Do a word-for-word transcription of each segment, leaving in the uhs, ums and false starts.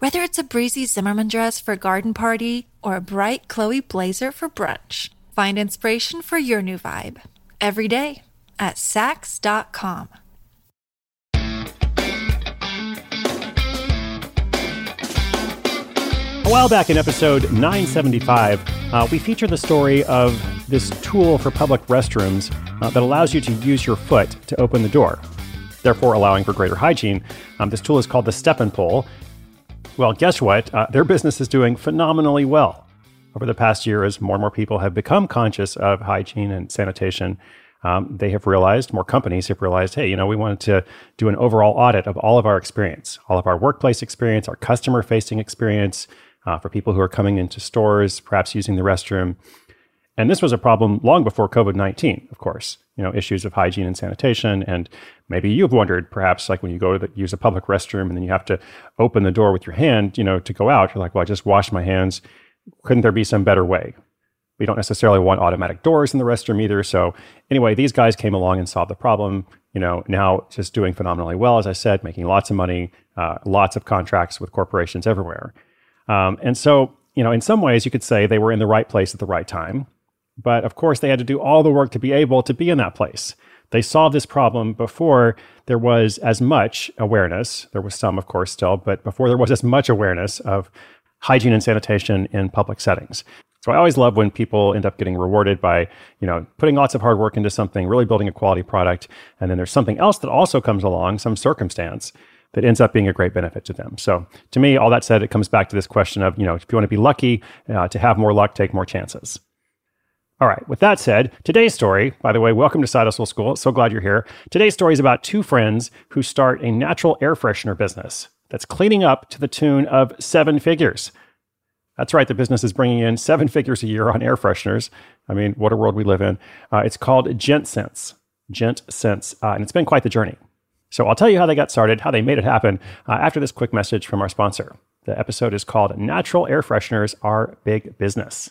whether it's a breezy Zimmermann dress for a garden party or a bright Chloe blazer for brunch. Find inspiration for your new vibe every day at Saks dot com. A while back in episode nine seventy-five, uh, we featured the story of this tool for public restrooms uh, that allows you to use your foot to open the door, therefore allowing for greater hygiene. Um, this tool is called the Step and Pull. Well, guess what? Uh, their business is doing phenomenally well. Over the past year, as more and more people have become conscious of hygiene and sanitation, um, they have realized, more companies have realized, hey, you know, we wanted to do an overall audit of all of our experience, all of our workplace experience, our customer-facing experience uh, for people who are coming into stores, perhaps using the restroom. And this was a problem long before COVID nineteen, of course, you know, issues of hygiene and sanitation. And maybe you've wondered, perhaps, like when you go to the, use a public restroom and then you have to open the door with your hand, you know, to go out, you're like, well, I just washed my hands. Couldn't there be some better way? We don't necessarily want automatic doors in the restroom either. So anyway, these guys came along and solved the problem, you know, now just doing phenomenally well, as I said, making lots of money, uh, lots of contracts with corporations everywhere. Um, and so, you know, in some ways you could say they were in the right place at the right time. But of course, they had to do all the work to be able to be in that place. They solved this problem before there was as much awareness. There was some, of course, still, but before there was as much awareness of hygiene and sanitation in public settings. So I always love when people end up getting rewarded by, you know, putting lots of hard work into something, really building a quality product. And then there's something else that also comes along, some circumstance that ends up being a great benefit to them. So to me, all that said, it comes back to this question of, you know, if you want to be lucky, uh, to have more luck, take more chances. All right, with that said, today's story, by the way, welcome to Side Hustle School. So glad you're here. Today's story is about two friends who start a natural air freshener business that's cleaning up to the tune of seven figures. That's right, the business is bringing in seven figures a year on air fresheners. I mean, what a world we live in. Uh, it's called Gent Scents, Gent Scents, uh, and it's been quite the journey. So I'll tell you how they got started, how they made it happen uh, after this quick message from our sponsor. The episode is called Natural Air Fresheners Are Big Business.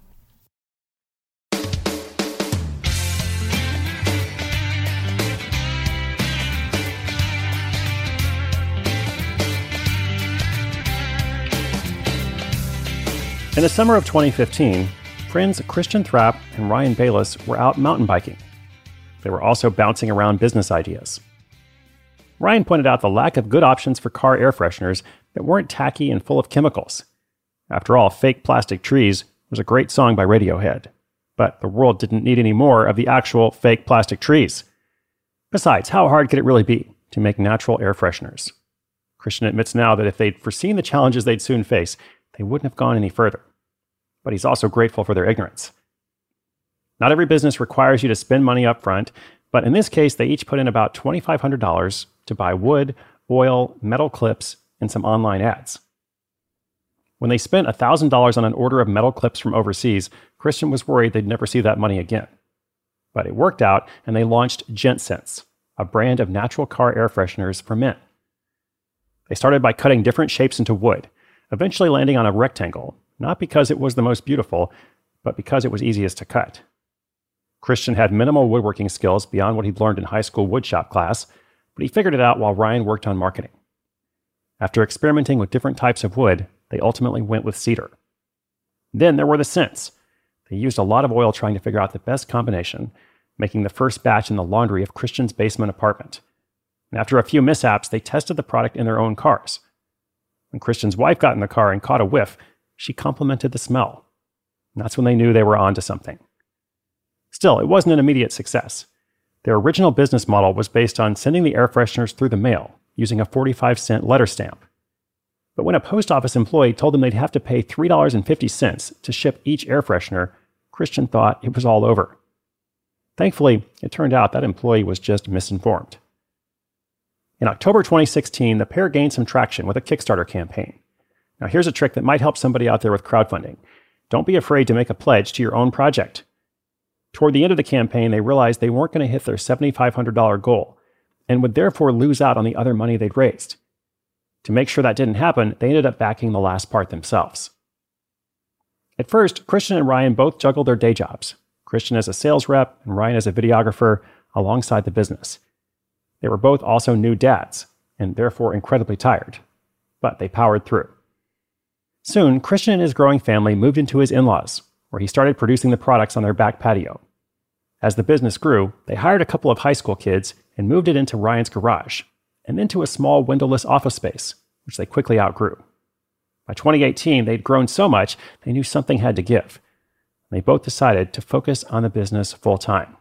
In the summer of twenty fifteen, friends Christian Thrapp and Ryan Bayless were out mountain biking. They were also bouncing around business ideas. Ryan pointed out the lack of good options for car air fresheners that weren't tacky and full of chemicals. After all, Fake Plastic Trees was a great song by Radiohead, but the world didn't need any more of the actual fake plastic trees. Besides, how hard could it really be to make natural air fresheners? Christian admits now that if they'd foreseen the challenges they'd soon face, they wouldn't have gone any further. But he's also grateful for their ignorance. Not every business requires you to spend money up front, but in this case, they each put in about twenty-five hundred dollars to buy wood, oil, metal clips, and some online ads. When they spent one thousand dollars on an order of metal clips from overseas, Christian was worried they'd never see that money again. But it worked out, and they launched Gent Scents, a brand of natural car air fresheners for men. They started by cutting different shapes into wood, eventually landing on a rectangle, not because it was the most beautiful, but because it was easiest to cut. Christian had minimal woodworking skills beyond what he'd learned in high school woodshop class, but he figured it out while Ryan worked on marketing. After experimenting with different types of wood, they ultimately went with cedar. Then there were the scents. They used a lot of oil trying to figure out the best combination, making the first batch in the laundry of Christian's basement apartment. And after a few mishaps, they tested the product in their own cars. When Christian's wife got in the car and caught a whiff, she complimented the smell. And that's when they knew they were onto something. Still, it wasn't an immediate success. Their original business model was based on sending the air fresheners through the mail, using a forty-five cent letter stamp. But when a post office employee told them they'd have to pay three dollars and fifty cents to ship each air freshener, Christian thought it was all over. Thankfully, it turned out that employee was just misinformed. In October twenty sixteen, the pair gained some traction with a Kickstarter campaign. Now here's a trick that might help somebody out there with crowdfunding. Don't be afraid to make a pledge to your own project. Toward the end of the campaign, they realized they weren't going to hit their seven thousand five hundred dollars goal, and would therefore lose out on the other money they'd raised. To make sure that didn't happen, they ended up backing the last part themselves. At first, Christian and Ryan both juggled their day jobs. Christian as a sales rep and Ryan as a videographer alongside the business. They were both also new dads, and therefore incredibly tired. But they powered through. Soon, Christian and his growing family moved into his in-laws, where he started producing the products on their back patio. As the business grew, they hired a couple of high school kids and moved it into Ryan's garage, and into a small windowless office space, which they quickly outgrew. By twenty eighteen, they'd grown so much, they knew something had to give. They both decided to focus on the business full-time.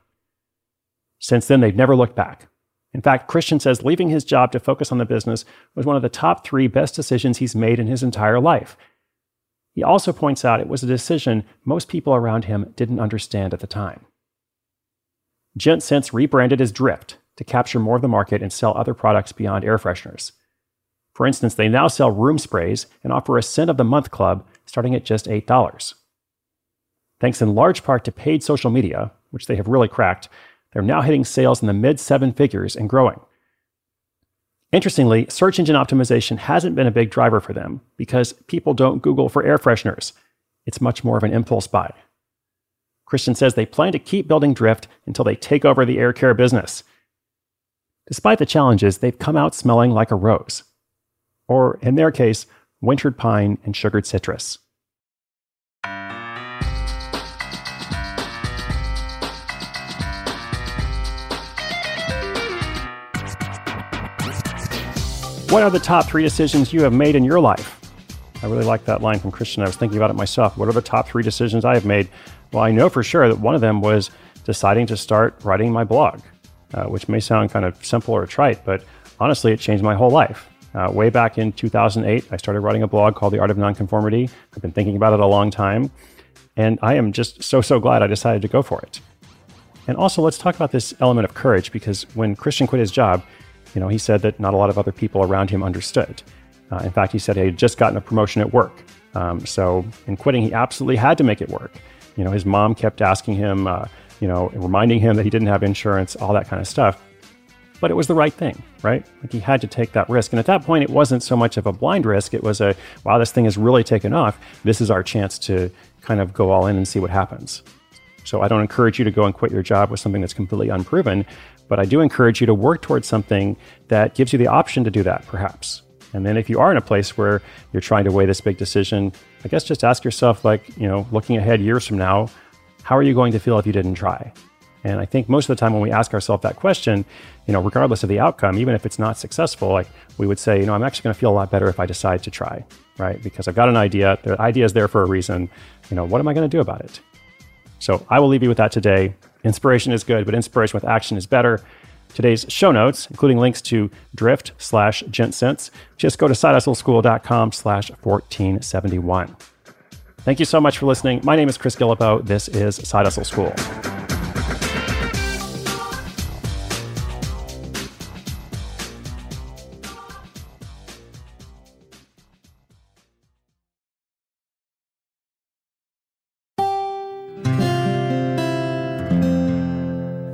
Since then, they've never looked back. In fact, Christian says leaving his job to focus on the business was one of the top three best decisions he's made in his entire life. He also points out it was a decision most people around him didn't understand at the time. Gent Scents rebranded as Drift to capture more of the market and sell other products beyond air fresheners. For instance, they now sell room sprays and offer a Scent of the Month club starting at just eight dollars. Thanks in large part to paid social media, which they have really cracked, they're now hitting sales in the mid-seven figures and growing. Interestingly, search engine optimization hasn't been a big driver for them because people don't Google for air fresheners. It's much more of an impulse buy. Christian says they plan to keep building Drift until they take over the air care business. Despite the challenges, they've come out smelling like a rose. Or, in their case, wintered pine and sugared citrus. What are the top three decisions you have made in your life? I really like that line from Christian. I was thinking about it myself. What are the top three decisions I have made? Well, I know for sure that one of them was deciding to start writing my blog, uh, which may sound kind of simple or trite, but honestly, it changed my whole life. Uh, way back in two thousand eight, I started writing a blog called The Art of Nonconformity. I've been thinking about it a long time, and I am just so, so glad I decided to go for it. And also, let's talk about this element of courage, because when Christian quit his job, you know, he said that not a lot of other people around him understood. Uh, in fact, he said he had just gotten a promotion at work. Um, so in quitting, he absolutely had to make it work. You know, his mom kept asking him, uh, you know, reminding him that he didn't have insurance, all that kind of stuff. But it was the right thing, right? Like, he had to take that risk. And at that point, it wasn't so much of a blind risk. It was a, wow, this thing has really taken off. This is our chance to kind of go all in and see what happens. So I don't encourage you to go and quit your job with something that's completely unproven, but I do encourage you to work towards something that gives you the option to do that, perhaps. And then if you are in a place where you're trying to weigh this big decision, I guess just ask yourself, like, you know, looking ahead years from now, how are you going to feel if you didn't try? And I think most of the time when we ask ourselves that question, you know, regardless of the outcome, even if it's not successful, like, we would say, you know, I'm actually going to feel a lot better if I decide to try, right? Because I've got an idea, the idea is there for a reason. You know, what am I going to do about it? So I will leave you with that today. Inspiration is good, but inspiration with action is better. Today's show notes, including links to Drift slash Gent Scents, just go to sidehustleschool.com slash 1471. Thank you so much for listening. My name is Chris Guillebeau. This is Side Hustle School.